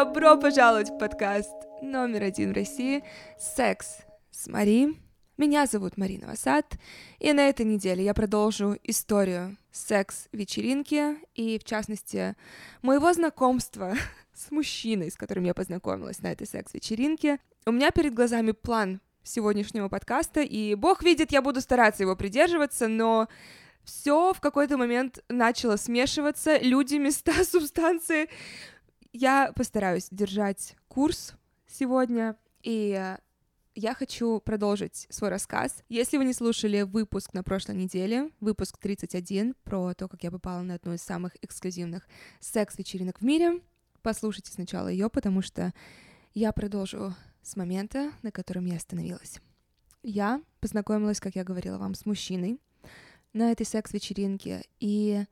Добро пожаловать в подкаст номер 1 в России «Секс с Мари». Меня зовут Марина Васат, и на этой неделе я продолжу историю секс-вечеринки и, в частности, моего знакомства с мужчиной, с которым я познакомилась на этой секс-вечеринке. У меня перед глазами план сегодняшнего подкаста, и, бог видит, я буду стараться его придерживаться, но все в какой-то момент начало смешиваться, люди, места, субстанции. Я постараюсь держать курс сегодня, и я хочу продолжить свой рассказ. Если вы не слушали выпуск на прошлой неделе, выпуск 31, про то, как я попала на одну из самых эксклюзивных секс-вечеринок в мире, послушайте сначала ее, потому что я продолжу с момента, на котором я остановилась. Я познакомилась, как я говорила вам, с мужчиной на этой секс-вечеринке, и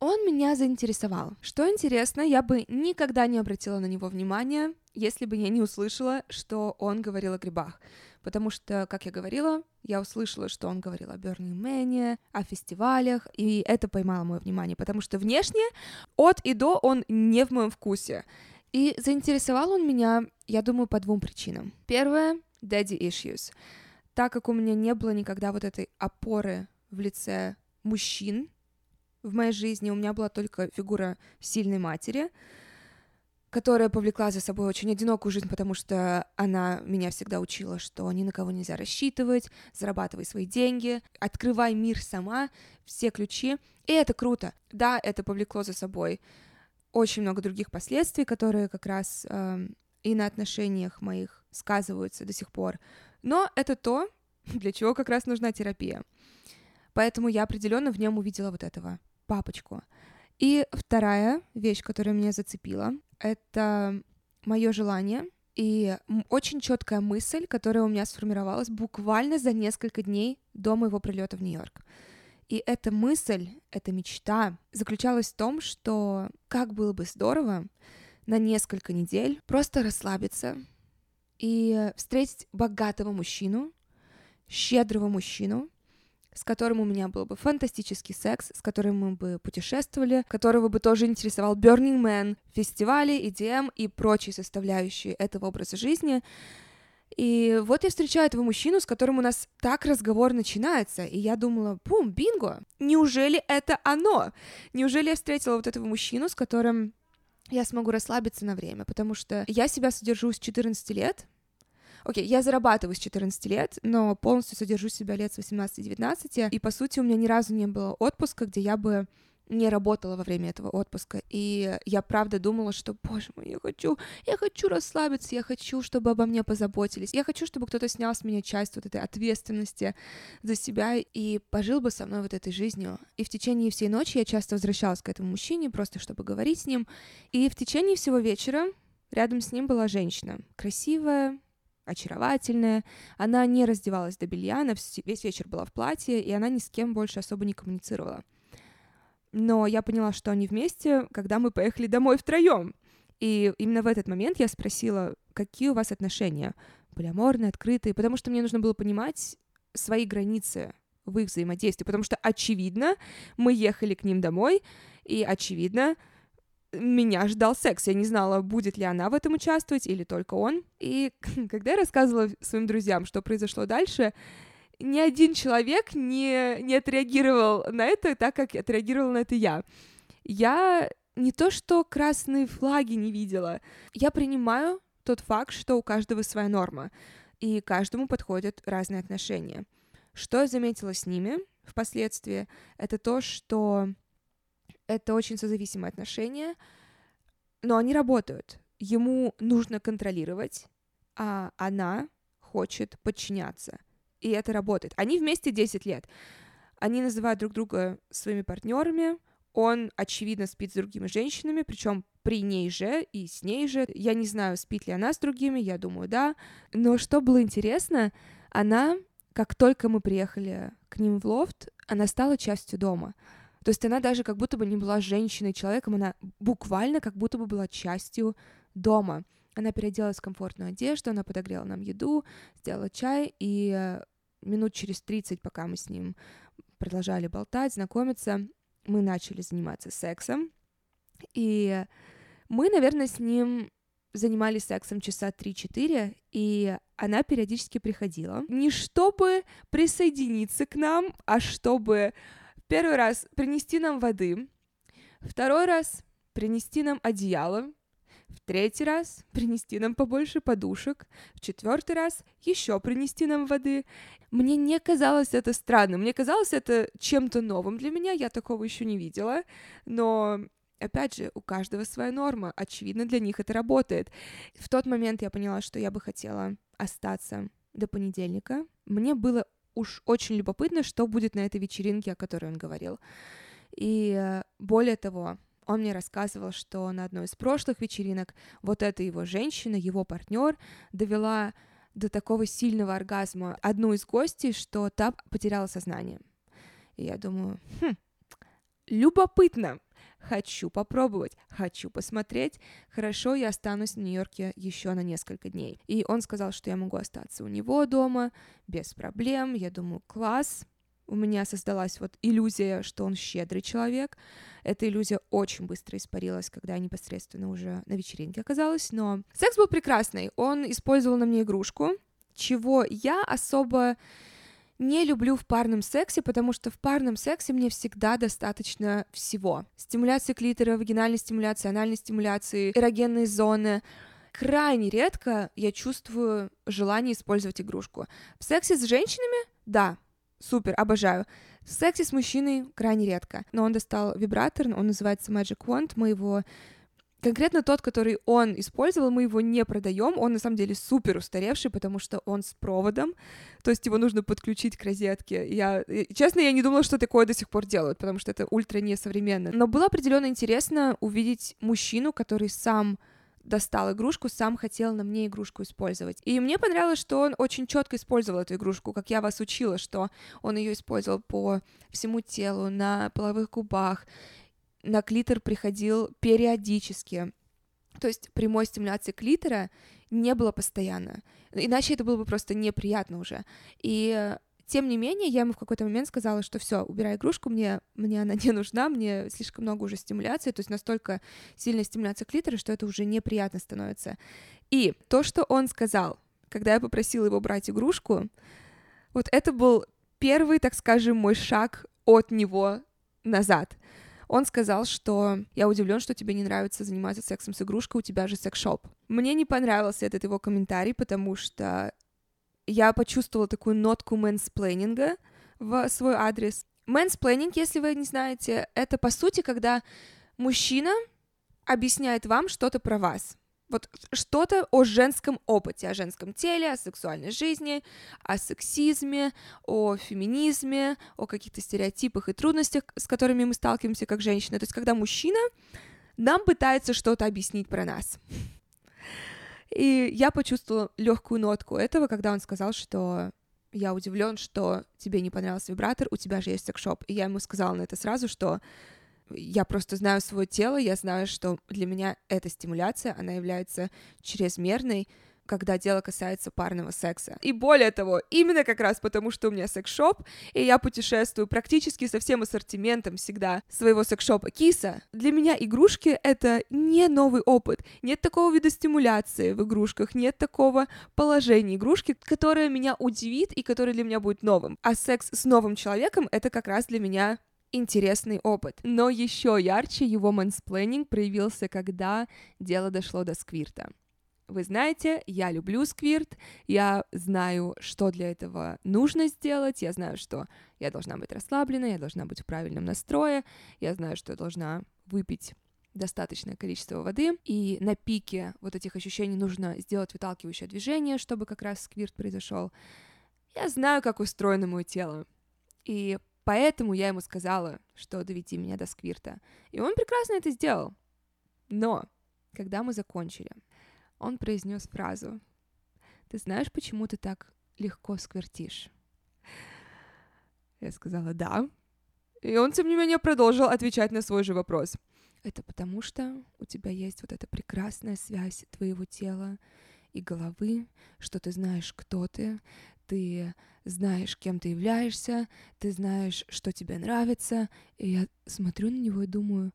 он меня заинтересовал. Что интересно, я бы никогда не обратила на него внимания, если бы я не услышала, что он говорил о грибах. Потому что, как я говорила, я услышала, что он говорил о Burning Man, о фестивалях, и это поймало мое внимание, потому что внешне от и до он не в моем вкусе. И заинтересовал он меня, я думаю, по двум причинам. Первое — daddy issues. Так как у меня не было никогда вот этой опоры в лице мужчин, в моей жизни у меня была только фигура сильной матери, которая повлекла за собой очень одинокую жизнь, потому что она меня всегда учила, что ни на кого нельзя рассчитывать, зарабатывай свои деньги, открывай мир сама, все ключи. И это круто. Да, это повлекло за собой очень много других последствий, которые как раз и на отношениях моих сказываются до сих пор. Но это то, для чего как раз нужна терапия. Поэтому я определенно в нем увидела вот этого папочку. И вторая вещь, которая меня зацепила, это мое желание и очень четкая мысль, которая у меня сформировалась буквально за несколько дней до моего прилета в Нью-Йорк. И эта мысль, эта мечта заключалась в том, что как было бы здорово на несколько недель просто расслабиться и встретить богатого мужчину, щедрого мужчину, с которым у меня был бы фантастический секс, с которым мы бы путешествовали, которого бы тоже интересовал Burning Man, фестивали, EDM и прочие составляющие этого образа жизни. И вот я встречаю этого мужчину, с которым у нас так разговор начинается, и я думала, бум, бинго, неужели это оно? Неужели я встретила вот этого мужчину, с которым я смогу расслабиться на время? Потому что я себя содержу с 14 лет, окей, я зарабатываю с 14 лет, но полностью содержу себя лет с 18-19, и, по сути, у меня ни разу не было отпуска, где я бы не работала во время этого отпуска, и я правда думала, что, боже мой, я хочу расслабиться, я хочу, чтобы обо мне позаботились, я хочу, чтобы кто-то снял с меня часть вот этой ответственности за себя и пожил бы со мной вот этой жизнью. И в течение всей ночи я часто возвращалась к этому мужчине, просто чтобы говорить с ним, и в течение всего вечера рядом с ним была женщина, красивая, очаровательная, она не раздевалась до белья, она весь вечер была в платье, и она ни с кем больше особо не коммуницировала. Но я поняла, что они вместе, когда мы поехали домой втроем. И именно в этот момент я спросила, какие у вас отношения, полиаморные, открытые, потому что мне нужно было понимать свои границы в их взаимодействии, потому что, очевидно, мы ехали к ним домой, и, очевидно, меня ждал секс, я не знала, будет ли она в этом участвовать или только он. И когда я рассказывала своим друзьям, что произошло дальше, ни один человек не отреагировал на это так, как отреагировала на это я. Я не то что красные флаги не видела, я принимаю тот факт, что у каждого своя норма, и каждому подходят разные отношения. Что я заметила с ними впоследствии, это то, что это очень созависимые отношения, но они работают. Ему нужно контролировать, а она хочет подчиняться. И это работает. Они вместе 10 лет. Они называют друг друга своими партнерами. Он, очевидно, спит с другими женщинами, причем при ней же и с ней же. Я не знаю, спит ли она с другими, я думаю, да. Но что было интересно, она, как только мы приехали к ним в лофт, она стала частью дома. То есть она даже как будто бы не была женщиной, человеком, она буквально как будто бы была частью дома. Она переоделась в комфортную одежду, она подогрела нам еду, сделала чай, и минут через 30, пока мы с ним продолжали болтать, знакомиться, мы начали заниматься сексом. И мы, наверное, с ним занимались сексом часа 3-4, и она периодически приходила. Не чтобы присоединиться к нам, а чтобы первый раз принести нам воды, второй раз принести нам одеяло, в третий раз принести нам побольше подушек, в четвертый раз еще принести нам воды. Мне не казалось это странным, мне казалось это чем-то новым для меня, я такого еще не видела, но, опять же, у каждого своя норма, очевидно, для них это работает. В тот момент я поняла, что я бы хотела остаться до понедельника. Мне было уж очень любопытно, что будет на этой вечеринке, о которой он говорил. И более того, он мне рассказывал, что на одной из прошлых вечеринок вот эта его женщина, его партнер, довела до такого сильного оргазма одну из гостей, что та потеряла сознание. И я думаю, любопытно, хочу попробовать, хочу посмотреть, хорошо, я останусь в Нью-Йорке еще на несколько дней. И он сказал, что я могу остаться у него дома без проблем, я думаю, класс. У меня создалась вот иллюзия, что он щедрый человек. Эта иллюзия очень быстро испарилась, когда я непосредственно уже на вечеринке оказалась, но секс был прекрасный. Он использовал на мне игрушку, чего я особо не люблю в парном сексе, потому что в парном сексе мне всегда достаточно всего. Стимуляции клитора, вагинальной стимуляции, анальной стимуляции, эрогенной зоны. Крайне редко я чувствую желание использовать игрушку. В сексе с женщинами — да, супер, обожаю. В сексе с мужчиной крайне редко. Но он достал вибратор, он называется Magic Wand, мы его... Конкретно тот, который он использовал, мы его не продаем. Он на самом деле супер устаревший, потому что он с проводом, то есть его нужно подключить к розетке. Честно, я не думала, что такое до сих пор делают, потому что это ультра несовременно. Но было определенно интересно увидеть мужчину, который сам достал игрушку, сам хотел на мне игрушку использовать. И мне понравилось, что он очень четко использовал эту игрушку, как я вас учила, что он ее использовал по всему телу, на половых губах, на клитор приходил периодически. То есть прямой стимуляции клитора не было постоянно, иначе это было бы просто неприятно уже. И тем не менее, я ему в какой-то момент сказала, что все, убирай игрушку, мне она не нужна, мне слишком много уже стимуляции, то есть настолько сильная стимуляция клитора, что это уже неприятно становится. И то, что он сказал, когда я попросила его брать игрушку, вот это был первый, так скажем, мой шаг от него назад. Он сказал, что я удивлен, что тебе не нравится заниматься сексом с игрушкой, у тебя же секс шоп. Мне не понравился этот его комментарий, потому что я почувствовала такую нотку мэнсплейнинга в свой адрес. Мэнсплейнинг, если вы не знаете, это, по сути, когда мужчина объясняет вам что-то про вас. Вот что-то о женском опыте, о женском теле, о сексуальной жизни, о сексизме, о феминизме, о каких-то стереотипах и трудностях, с которыми мы сталкиваемся как женщины. То есть когда мужчина нам пытается что-то объяснить про нас. И я почувствовала легкую нотку этого, когда он сказал, что я удивлен, что тебе не понравился вибратор, у тебя же есть секс-шоп. И я ему сказала на это сразу, что я просто знаю свое тело, я знаю, что для меня эта стимуляция, она является чрезмерной, когда дело касается парного секса. И более того, именно как раз потому, что у меня секс-шоп, и я путешествую практически со всем ассортиментом всегда своего секс-шопа Киса, для меня игрушки — это не новый опыт, нет такого вида стимуляции в игрушках, нет такого положения игрушки, которое меня удивит и которое для меня будет новым. А секс с новым человеком — это как раз для меня интересный опыт. Но еще ярче его мэнсплейнинг проявился, когда дело дошло до сквирта. Вы знаете, я люблю сквирт, я знаю, что для этого нужно сделать, я знаю, что я должна быть расслаблена, я должна быть в правильном настрое, я знаю, что я должна выпить достаточное количество воды, и на пике вот этих ощущений нужно сделать выталкивающее движение, чтобы как раз сквирт произошел. Я знаю, как устроено мое тело, и поэтому я ему сказала, что доведи меня до сквирта, и он прекрасно это сделал. Но когда мы закончили, он произнес фразу: «Ты знаешь, почему ты так легко сквертишь?» Я сказала «да». И он, тем не менее, продолжил отвечать на свой же вопрос. «Это потому что у тебя есть вот эта прекрасная связь твоего тела и головы, что ты знаешь, кто ты, ты знаешь, кем ты являешься, ты знаешь, что тебе нравится». И я смотрю на него и думаю,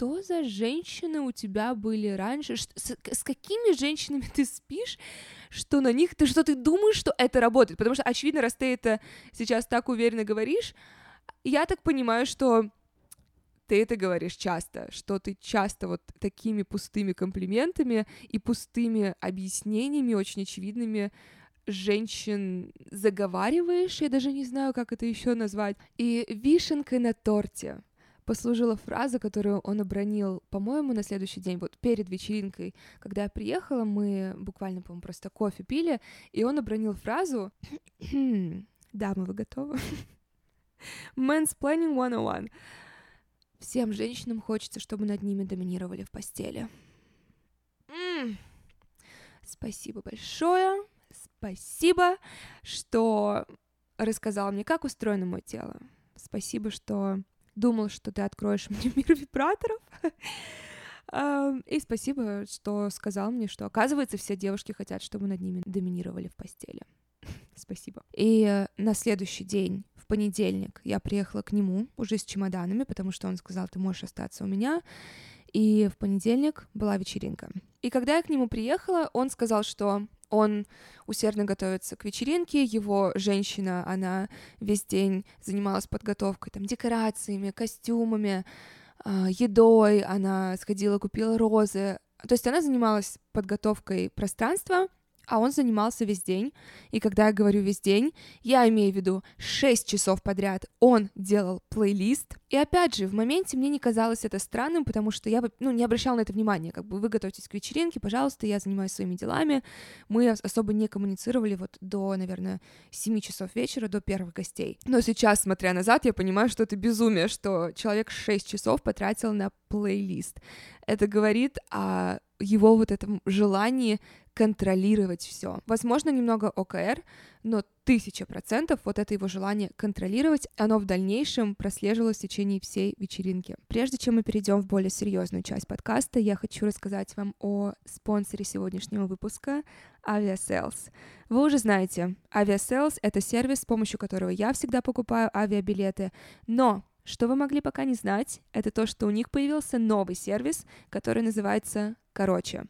что за женщины у тебя были раньше? С какими женщинами ты спишь, что на них... что ты думаешь, что это работает? Потому что, очевидно, раз ты это сейчас так уверенно говоришь, я так понимаю, что ты это говоришь часто, что ты часто вот такими пустыми комплиментами и пустыми объяснениями, очень очевидными, женщин заговариваешь, я даже не знаю, как это еще назвать. И вишенкой на торте послужила фраза, которую он обронил, по-моему, на следующий день, вот перед вечеринкой, когда я приехала, мы буквально, по-моему, просто кофе пили, и он обронил фразу: «Дамы, вы готовы?» Mansplaining 101. Всем женщинам хочется, чтобы над ними доминировали в постели. Спасибо большое. Спасибо, что рассказала мне, как устроено мое тело. Спасибо, что думал, что ты откроешь мне мир вибраторов. И спасибо, что сказал мне, что, оказывается, все девушки хотят, чтобы над ними доминировали в постели. Спасибо. И на следующий день, в понедельник, я приехала к нему уже с чемоданами, потому что он сказал: ты можешь остаться у меня. И в понедельник была вечеринка. И когда я к нему приехала, он сказал, что он усердно готовится к вечеринке, его женщина, она весь день занималась подготовкой, там, декорациями, костюмами, едой, она сходила, купила розы. То есть она занималась подготовкой пространства, а он занимался весь день. И когда я говорю весь день, я имею в виду 6 часов подряд он делал плейлист. И опять же, в моменте мне не казалось это странным, потому что я бы, не обращала на это внимания. Как бы вы готовитесь к вечеринке, пожалуйста, я занимаюсь своими делами. Мы особо не коммуницировали вот до, наверное, 7 часов вечера, до первых гостей. Но сейчас, смотря назад, я понимаю, что это безумие, что человек 6 часов потратил на плейлист. Это говорит о его вот этом желании контролировать все. Возможно, немного ОКР, но 1000% вот это его желание контролировать, оно в дальнейшем прослеживалось в течение всей вечеринки. Прежде чем мы перейдем в более серьезную часть подкаста, я хочу рассказать вам о спонсоре сегодняшнего выпуска — Aviasales. Вы уже знаете, Aviasales — это сервис, с помощью которого я всегда покупаю авиабилеты, но что вы могли пока не знать, это то, что у них появился новый сервис, который называется «Короче».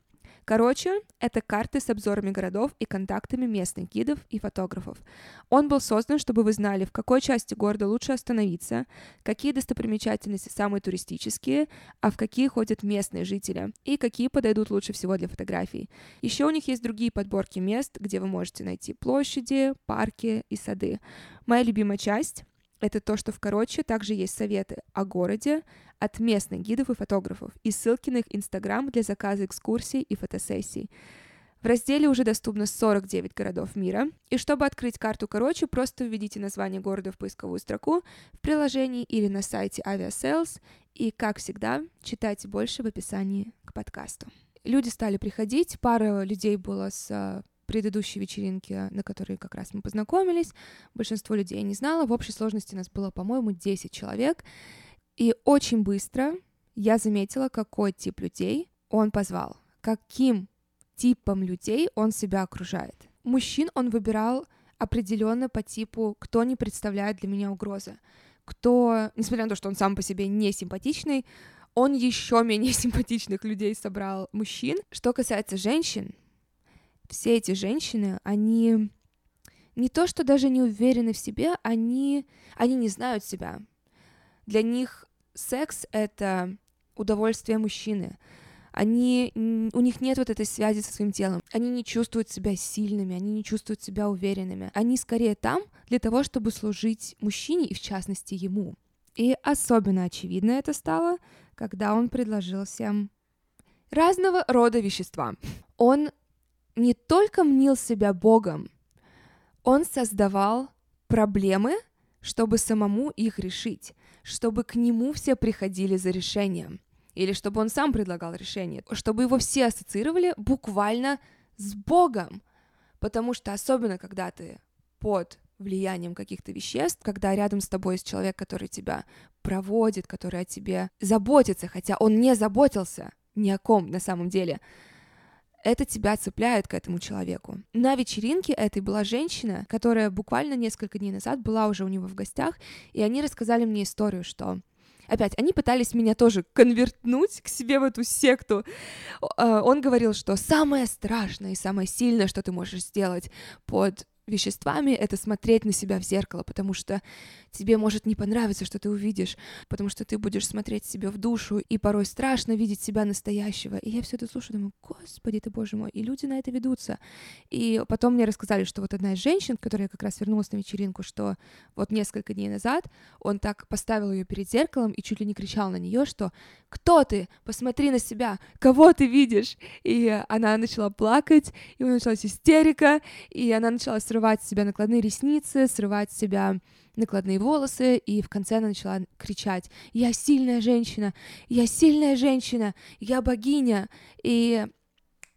«Короче» — это карты с обзорами городов и контактами местных гидов и фотографов. Он был создан, чтобы вы знали, в какой части города лучше остановиться, какие достопримечательности самые туристические, а в какие ходят местные жители, и какие подойдут лучше всего для фотографий. Еще у них есть другие подборки мест, где вы можете найти площади, парки и сады. Моя любимая часть — это то, что в «Короче» также есть советы о городе от местных гидов и фотографов и ссылки на их Инстаграм для заказа экскурсий и фотосессий. В разделе уже доступно 49 городов мира. И чтобы открыть карту «Короче», просто введите название города в поисковую строку в приложении или на сайте Aviasales. И, как всегда, читайте больше в описании к подкасту. Люди стали приходить, пара людей было с предыдущей вечеринки, на которой как раз мы познакомились, большинство людей я не знала, в общей сложности нас было, по-моему, 10 человек, и очень быстро я заметила, какой тип людей он позвал, каким типом людей он себя окружает. Мужчин он выбирал определенно по типу, кто не представляет для меня угрозы, кто, несмотря на то, что он сам по себе не симпатичный, он еще менее симпатичных людей собрал мужчин. Что касается женщин, все эти женщины, они не то, что даже не уверены в себе, они не знают себя. Для них секс — это удовольствие мужчины. У них нет вот этой связи со своим телом. Они не чувствуют себя сильными, они не чувствуют себя уверенными. Они скорее там для того, чтобы служить мужчине и, в частности, ему. И особенно очевидно это стало, когда он предложил всем разного рода вещества. Он не только мнил себя богом, он создавал проблемы, чтобы самому их решить, чтобы к нему все приходили за решением, или чтобы он сам предлагал решение, чтобы его все ассоциировали буквально с богом, потому что особенно когда ты под влиянием каких-то веществ, когда рядом с тобой есть человек, который тебя проводит, который о тебе заботится, хотя он не заботился ни о ком на самом деле, это тебя цепляет к этому человеку. На вечеринке этой была женщина, которая буквально несколько дней назад была уже у него в гостях, и они рассказали мне историю, что Опять, они пытались меня тоже конвертнуть к себе в эту секту. Он говорил, что самое страшное и самое сильное, что ты можешь сделать под веществами, это смотреть на себя в зеркало, потому что тебе может не понравиться, что ты увидишь, потому что ты будешь смотреть себе в душу, и порой страшно видеть себя настоящего. И я все это слушаю, думаю, господи ты, боже мой, и люди на это ведутся. И потом мне рассказали, что вот одна из женщин, которая как раз вернулась на вечеринку, что вот несколько дней назад он так поставил ее перед зеркалом и чуть ли не кричал на нее, что «Кто ты? Посмотри на себя! Кого ты видишь?» И она начала плакать, и у нее началась истерика, и она начала срывать с себя накладные ресницы, срывать с себя накладные волосы, и в конце она начала кричать: «Я сильная женщина! Я сильная женщина! Я богиня!» И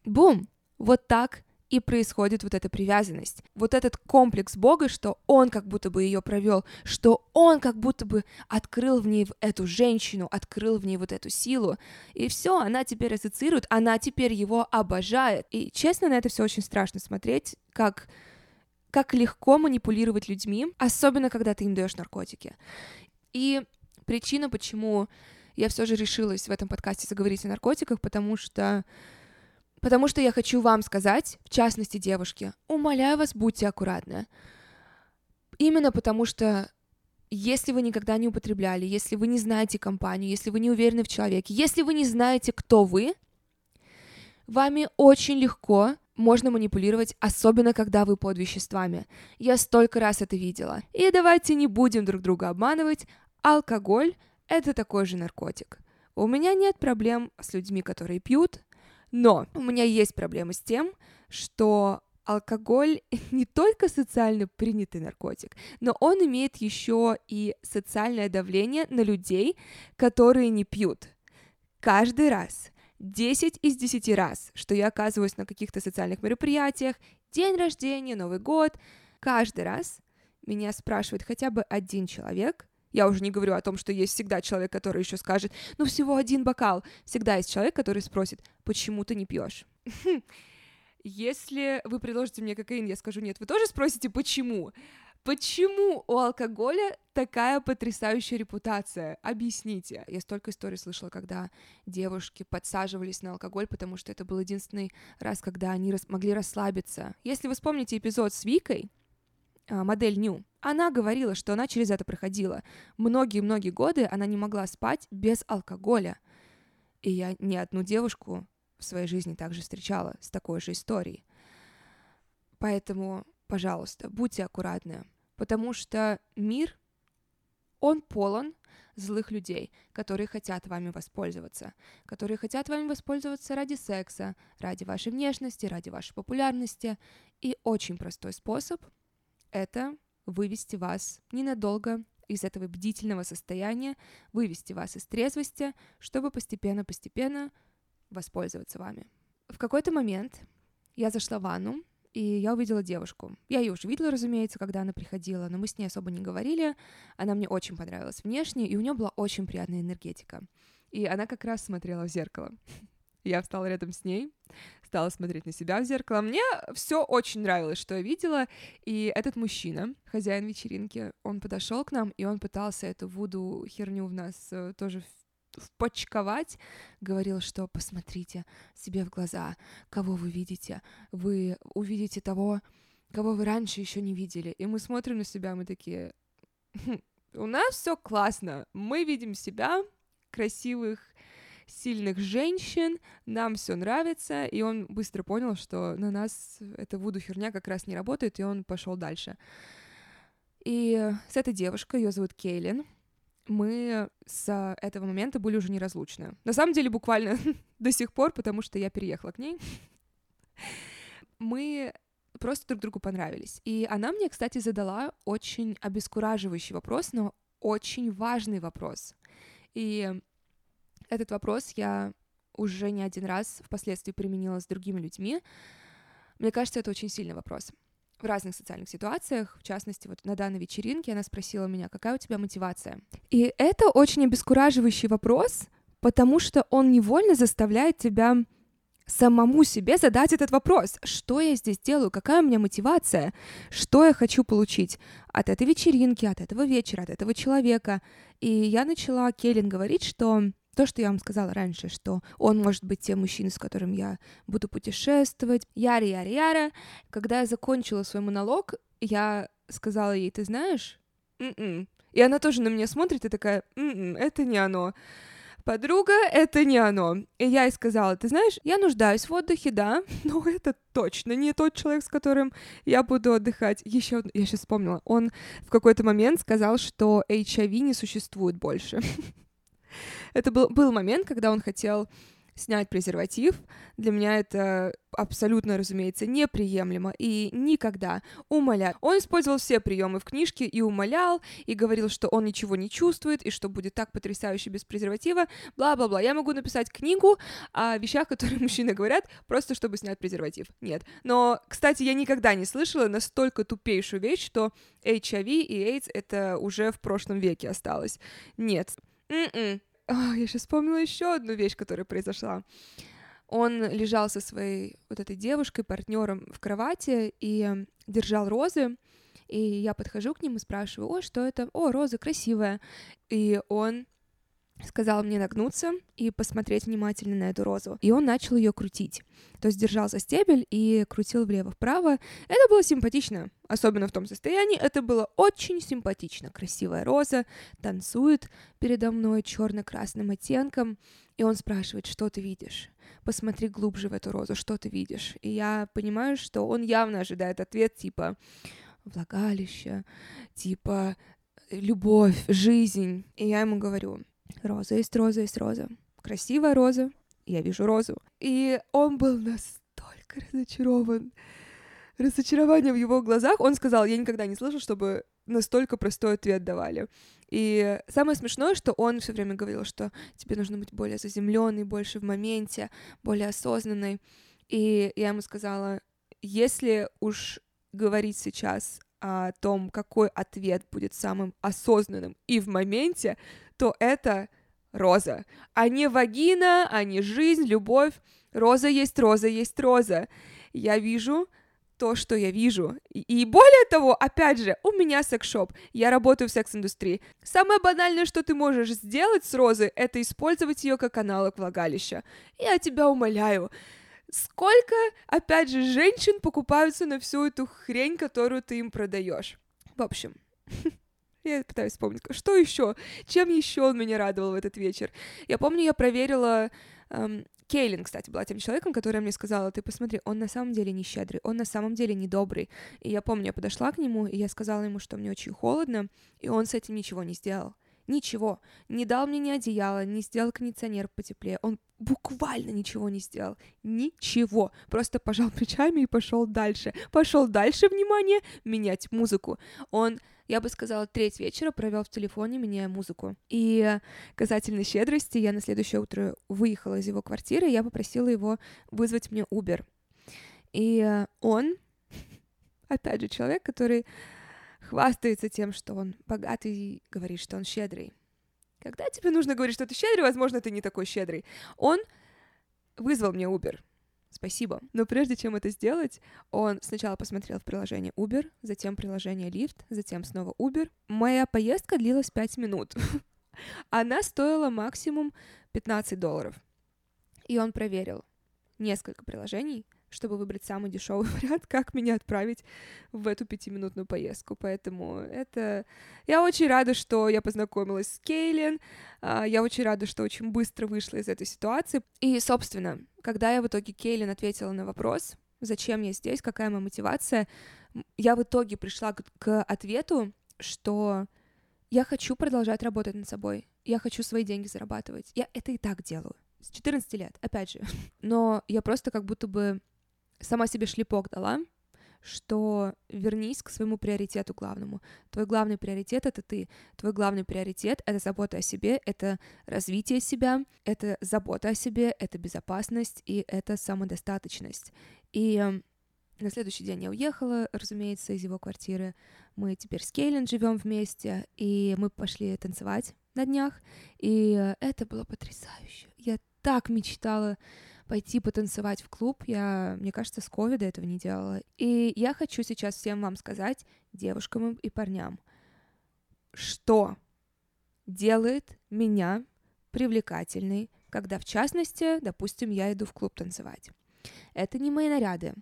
бум! Вот так и происходит вот эта привязанность. Вот этот комплекс Бога, что он как будто бы ее провел, что он как будто бы открыл в ней эту женщину, открыл в ней вот эту силу. И все, она теперь ассоциирует, она теперь его обожает. И честно, на это все очень страшно смотреть, как легко манипулировать людьми, особенно когда ты им даешь наркотики. И причина, почему я все же решилась в этом подкасте заговорить о наркотиках, потому что я хочу вам сказать, в частности, девушки, умоляю вас, будьте аккуратны. Именно потому что если вы никогда не употребляли, если вы не знаете компанию, если вы не уверены в человеке, если вы не знаете, кто вы, вами очень легко можно манипулировать, особенно когда вы под веществами. Я столько раз это видела. И давайте не будем друг друга обманывать. Алкоголь — это такой же наркотик. У меня нет проблем с людьми, которые пьют, но у меня есть проблемы с тем, что алкоголь не только социально принятый наркотик, но он имеет еще и социальное давление на людей, которые не пьют. Каждый раз. 10 из 10 раз, что я оказываюсь на каких-то социальных мероприятиях, день рождения, Новый год, каждый раз меня спрашивает хотя бы один человек, я уже не говорю о том, что есть всегда человек, который еще скажет, ну всего один бокал, всегда есть человек, который спросит, почему ты не пьешь? Если вы предложите мне кокаин, я скажу нет, вы тоже спросите, почему? Почему у алкоголя такая потрясающая репутация? Объясните. Я столько историй слышала, когда девушки подсаживались на алкоголь, потому что это был единственный раз, когда они могли расслабиться. Если вы вспомните эпизод с Викой, модель Ню, она говорила, что она через это проходила. Многие-многие годы она не могла спать без алкоголя. И я ни одну девушку в своей жизни также встречала с такой же историей. Поэтому, пожалуйста, будьте аккуратны. Потому что мир, он полон злых людей, которые хотят вами воспользоваться. Которые хотят вами воспользоваться ради секса, ради вашей внешности, ради вашей популярности. И очень простой способ — это вывести вас ненадолго из этого бдительного состояния, вывести вас из трезвости, чтобы постепенно-постепенно воспользоваться вами. В какой-то момент я зашла в ванну, и я увидела девушку. Я ее уже видела, разумеется, когда она приходила, но мы с ней особо не говорили. Она мне очень понравилась внешне, и у нее была очень приятная энергетика. И она как раз смотрела в зеркало. Я встала рядом с ней, стала смотреть на себя в зеркало. Мне все очень нравилось, что я видела. И этот мужчина, хозяин вечеринки, он подошел к нам, и он пытался эту вуду-херню в нас тоже впочковать, говорил, что посмотрите себе в глаза, кого вы увидите того, кого вы раньше еще не видели, и мы смотрим на себя, мы такие, у нас все классно, мы видим себя, красивых, сильных женщин, нам все нравится, и он быстро понял, что на нас эта вуду-херня как раз не работает, и он пошел дальше. И с этой девушкой, ее зовут Кейлин, мы с этого момента были уже неразлучны. На самом деле, буквально до сих пор, потому что я переехала к ней. Мы просто друг другу понравились. И она мне, кстати, задала очень обескураживающий вопрос, но очень важный вопрос. И этот вопрос я уже не один раз впоследствии применила с другими людьми. Мне кажется, это очень сильный вопрос. В разных социальных ситуациях, в частности, вот на данной вечеринке она спросила меня, какая у тебя мотивация? И это очень обескураживающий вопрос, потому что он невольно заставляет тебя самому себе задать этот вопрос. Что я здесь делаю? Какая у меня мотивация? Что я хочу получить от этой вечеринки, от этого вечера, от этого человека? И я начала Кейлин говорить, что то, что я вам сказала раньше, что он может быть тем мужчиной, с которым я буду путешествовать, яра-яра-яра. Когда я закончила свой монолог, я сказала ей: ты знаешь? Mm-mm. И она тоже на меня смотрит и такая: mm-mm, это не оно. Подруга, это не оно. И я ей сказала: ты знаешь, я нуждаюсь в отдыхе, да, но это точно не тот человек, с которым я буду отдыхать. Еще, я сейчас вспомнила, он в какой-то момент сказал, что HIV не существует больше. Это был момент, когда он хотел снять презерватив. Для меня это абсолютно, разумеется, неприемлемо и никогда. Умоляю. Он использовал все приемы в книжке и умолял, и говорил, что он ничего не чувствует, и что будет так потрясающе без презерватива, бла-бла-бла. Я могу написать книгу о вещах, которые мужчины говорят, просто чтобы снять презерватив. Нет. Но, кстати, я никогда не слышала настолько тупейшую вещь, что HIV и AIDS — это уже в прошлом веке осталось. Нет. О, я сейчас вспомнила еще одну вещь, которая произошла. Он лежал со своей вот этой девушкой, партнером, в кровати и держал розы. И я подхожу к ним и спрашиваю: о, что это? О, роза красивая. И он сказал мне нагнуться и посмотреть внимательно на эту розу. И он начал ее крутить. То есть держал за стебель и крутил влево-вправо. Это было симпатично, особенно в том состоянии. Это было очень симпатично. Красивая роза танцует передо мной черно-красным оттенком. И он спрашивает: что ты видишь? Посмотри глубже в эту розу, что ты видишь? И я понимаю, что он явно ожидает ответ типа влагалище, типа любовь, жизнь. И я ему говорю: роза есть роза, есть роза. Красивая роза. Я вижу розу. И он был настолько разочарован. Разочарование в его глазах. Он сказал: я никогда не слышал, чтобы настолько простой ответ давали. И самое смешное, что он все время говорил, что тебе нужно быть более заземленной, больше в моменте, более осознанной. И я ему сказала: если уж говорить сейчас о том, какой ответ будет самым осознанным и в моменте, то это роза, а не вагина, а не жизнь, любовь. Роза есть роза, есть роза. Я вижу то, что я вижу. И более того, опять же, у меня секс-шоп, я работаю в секс-индустрии. Самое банальное, что ты можешь сделать с розой, это использовать ее как аналог влагалища. Я тебя умоляю. Сколько, опять же, женщин покупаются на всю эту хрень, которую ты им продаешь. В общем, я пытаюсь вспомнить, что еще, чем еще он меня радовал в этот вечер. Я помню, я проверила... Кейлин, кстати, была тем человеком, который мне сказала: ты посмотри, он на самом деле не щедрый, он на самом деле не добрый. И я помню, я подошла к нему, и я сказала ему, что мне очень холодно, и он с этим ничего не сделал. Ничего. Не дал мне ни одеяло, не сделал кондиционер потеплее. Он буквально ничего не сделал. Ничего. Просто пожал плечами и пошел дальше. Пошел дальше, внимание, менять музыку. Он, я бы сказала, треть вечера провел в телефоне, меняя музыку. И касательно щедрости, я на следующее утро выехала из его квартиры, я попросила его вызвать мне Uber. И он, опять же, человек, который... хвастается тем, что он богатый, говорит, что он щедрый. Когда тебе нужно говорить, что ты щедрый, возможно, ты не такой щедрый. Он вызвал мне Uber. Спасибо. Но прежде чем это сделать, он сначала посмотрел в приложение Uber, затем приложение Lyft, затем снова Uber. Моя поездка длилась 5 минут. Она стоила максимум $15. И он проверил несколько приложений, чтобы выбрать самый дешевый вариант, как меня отправить в эту 5-минутную поездку. Поэтому это... Я очень рада, что я познакомилась с Кейлин. Я очень рада, что очень быстро вышла из этой ситуации. И, собственно, когда я в итоге Кейлин ответила на вопрос, зачем я здесь, какая моя мотивация, я в итоге пришла к ответу, что я хочу продолжать работать над собой. Я хочу свои деньги зарабатывать. Я это и так делаю. С 14 лет, опять же. Но я просто как будто бы сама себе шлепок дала, что вернись к своему приоритету главному. Твой главный приоритет — это ты. Твой главный приоритет — это забота о себе, это развитие себя, это забота о себе, это безопасность и это самодостаточность. И на следующий день я уехала, разумеется, из его квартиры. Мы теперь с Кейлин живем вместе, и мы пошли танцевать на днях, и это было потрясающе. Я так мечтала пойти потанцевать в клуб. Я, мне кажется, с ковида этого не делала. И я хочу сейчас всем вам сказать, девушкам и парням, что делает меня привлекательной, когда, в частности, допустим, я иду в клуб танцевать. Это не мои наряды.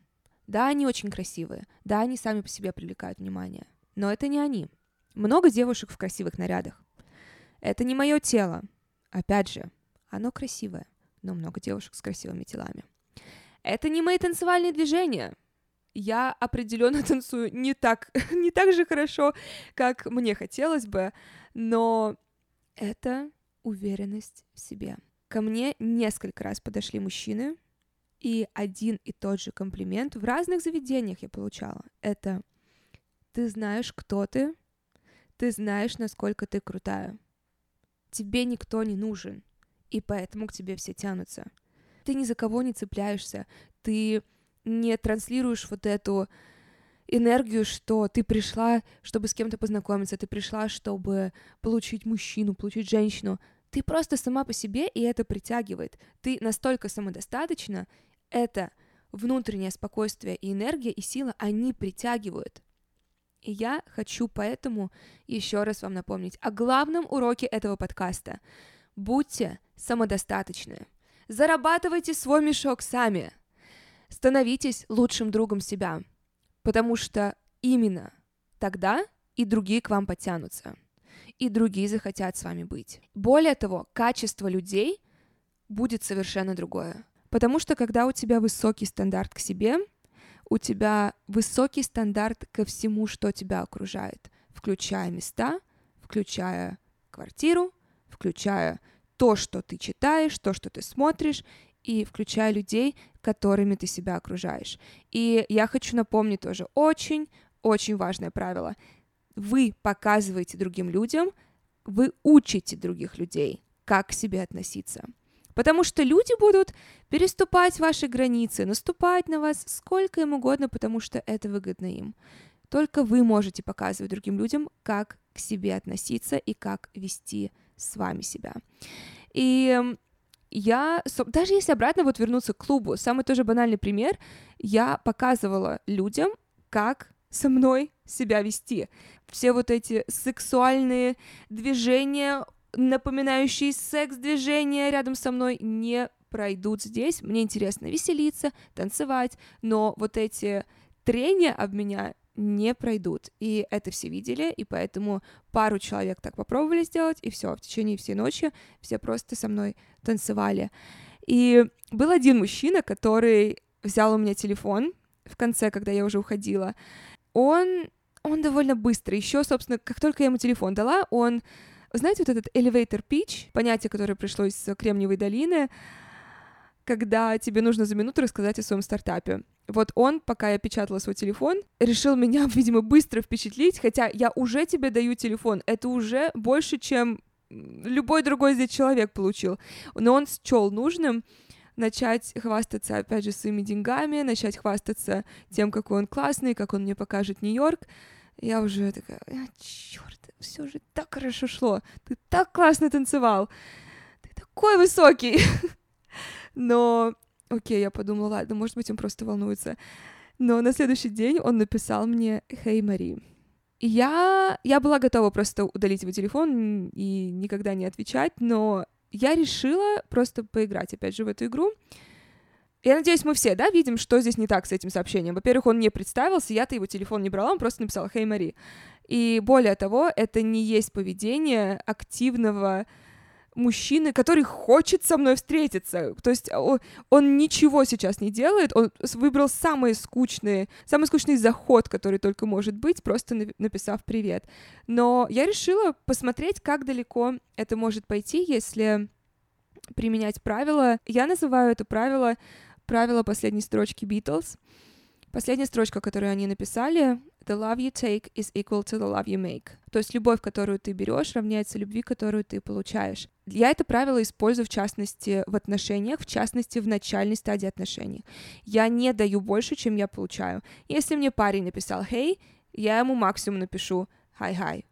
Да, они очень красивые. Да, они сами по себе привлекают внимание. Но это не они. Много девушек в красивых нарядах. Это не мое тело. Опять же, оно красивое, но много девушек с красивыми телами. Это не мои танцевальные движения. Я определенно танцую не так же хорошо, как мне хотелось бы, но это уверенность в себе. Ко мне несколько раз подошли мужчины, и один и тот же комплимент в разных заведениях я получала. Это «ты знаешь, кто ты, ты знаешь, насколько ты крутая, тебе никто не нужен, и поэтому к тебе все тянутся. Ты ни за кого не цепляешься, ты не транслируешь вот эту энергию, что ты пришла, чтобы с кем-то познакомиться, ты пришла, чтобы получить мужчину, получить женщину». Ты просто сама по себе, и это притягивает. Ты настолько самодостаточна, это внутреннее спокойствие и энергия, и сила, они притягивают. И я хочу поэтому еще раз вам напомнить о главном уроке этого подкаста. Будьте самодостаточны. Зарабатывайте свой мешок сами. Становитесь лучшим другом себя, потому что именно тогда и другие к вам подтянутся, и другие захотят с вами быть. Более того, качество людей будет совершенно другое, потому что когда у тебя высокий стандарт к себе, у тебя высокий стандарт ко всему, что тебя окружает, включая места, включая квартиру, включая то, что ты читаешь, то, что ты смотришь, и включая людей, которыми ты себя окружаешь. И я хочу напомнить тоже очень-очень важное правило. Вы показываете другим людям, вы учите других людей, как к себе относиться. Потому что люди будут переступать ваши границы, наступать на вас сколько им угодно, потому что это выгодно им. Только вы можете показывать другим людям, как к себе относиться и как вести с вами себя. И я, даже если обратно вот вернуться к клубу, самый тоже банальный пример, я показывала людям, как со мной себя вести. Все вот эти сексуальные движения, напоминающие секс-движения рядом со мной, не пройдут здесь. Мне интересно веселиться, танцевать, но вот эти трения об меня не пройдут. И это все видели, и поэтому пару человек так попробовали сделать, и все, в течение всей ночи все просто со мной танцевали. И был один мужчина, который взял у меня телефон в конце, когда я уже уходила. Он довольно быстро, еще, собственно, как только я ему телефон дала, он, знаете, вот этот elevator pitch, понятие, которое пришло из Кремниевой долины, когда тебе нужно за минуту рассказать о своем стартапе. Вот он, пока я печатала свой телефон, решил меня, видимо, быстро впечатлить, хотя я уже тебе даю телефон, это уже больше, чем любой другой здесь человек получил. Но он счел нужным начать хвастаться, опять же, своими деньгами, начать хвастаться тем, какой он классный, как он мне покажет Нью-Йорк. Я уже такая, черт, все же так хорошо шло, ты так классно танцевал, ты такой высокий. Но, окей, я подумала, ладно, может быть, он просто волнуется. Но на следующий день он написал мне «Хей, Мари». Я была готова просто удалить его телефон и никогда не отвечать, но я решила просто поиграть, опять же, в эту игру. Я надеюсь, мы все, да, видим, что здесь не так с этим сообщением. Во-первых, он не представился, я-то его телефон не брала, он просто написал «Хей, Мари». И более того, это не есть поведение активного мужчины, который хочет со мной встретиться. То есть он ничего сейчас не делает, он выбрал самый скучный заход, который только может быть, просто написав «привет». Но я решила посмотреть, как далеко это может пойти, если применять правило. Я называю это правило последней строчки Beatles. Последняя строчка, которую они написали: «The love you take is equal to the love you make». То есть любовь, которую ты берешь, равняется любви, которую ты получаешь. Я это правило использую, в частности, в отношениях, в частности, в начальной стадии отношений. Я не даю больше, чем я получаю. Если мне парень написал «Hey», я ему максимум напишу «Hi-hi».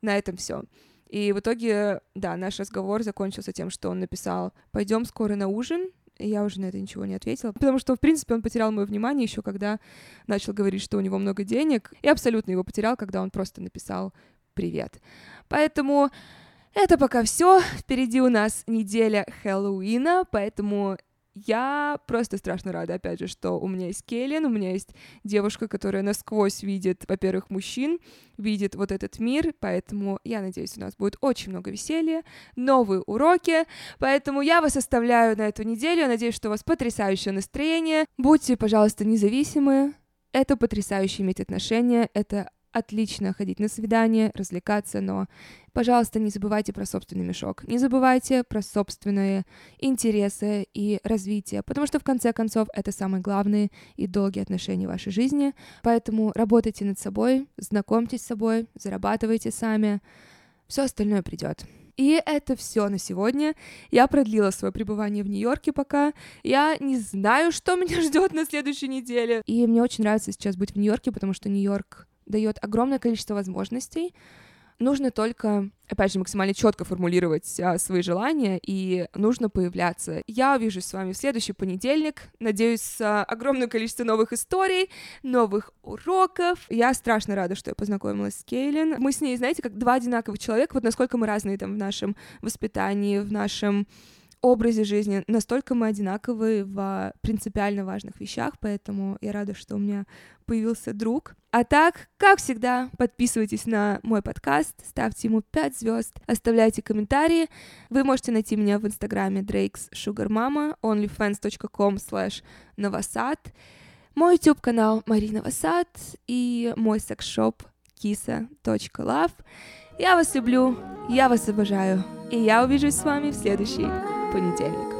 На этом все. И в итоге, да, наш разговор закончился тем, что он написал «Пойдем скоро на ужин». Я уже на это ничего не ответила, потому что, в принципе, он потерял мое внимание еще когда начал говорить, что у него много денег, и абсолютно его потерял, когда он просто написал «Привет». Поэтому это пока все. Впереди у нас неделя Хэллоуина, поэтому я просто страшно рада, опять же, что у меня есть Кейлин, у меня есть девушка, которая насквозь видит, во-первых, мужчин, видит вот этот мир, поэтому я надеюсь, у нас будет очень много веселья, новые уроки, поэтому я вас оставляю на эту неделю, я надеюсь, что у вас потрясающее настроение, будьте, пожалуйста, независимы, это потрясающе иметь отношения, это отлично ходить на свидания, развлекаться, но, пожалуйста, не забывайте про собственный мешок, не забывайте про собственные интересы и развитие, потому что, в конце концов, это самые главные и долгие отношения в вашей жизни, поэтому работайте над собой, знакомьтесь с собой, зарабатывайте сами, все остальное придет. И это все на сегодня. Я продлила свое пребывание в Нью-Йорке пока. Я не знаю, что меня ждет на следующей неделе. И мне очень нравится сейчас быть в Нью-Йорке, потому что Нью-Йорк дает огромное количество возможностей. Нужно только, опять же, максимально четко формулировать свои желания, и нужно появляться. Я увижусь с вами в следующий понедельник. Надеюсь, огромное количество новых историй, новых уроков. Я страшно рада, что я познакомилась с Кейлин. Мы с ней, знаете, как два одинаковых человека. Вот насколько мы разные там в нашем воспитании, в нашем образе жизни, настолько мы одинаковы в принципиально важных вещах, поэтому я рада, что у меня появился друг. А так, как всегда, подписывайтесь на мой подкаст, ставьте ему 5 звезд, оставляйте комментарии. Вы можете найти меня в инстаграме drakessugarmama, onlyfans.com/navasat, мой YouTube-канал Марина Васат и мой секс-шоп kisa.love. Я вас люблю, я вас обожаю, и я увижусь с вами в следующий понедельник.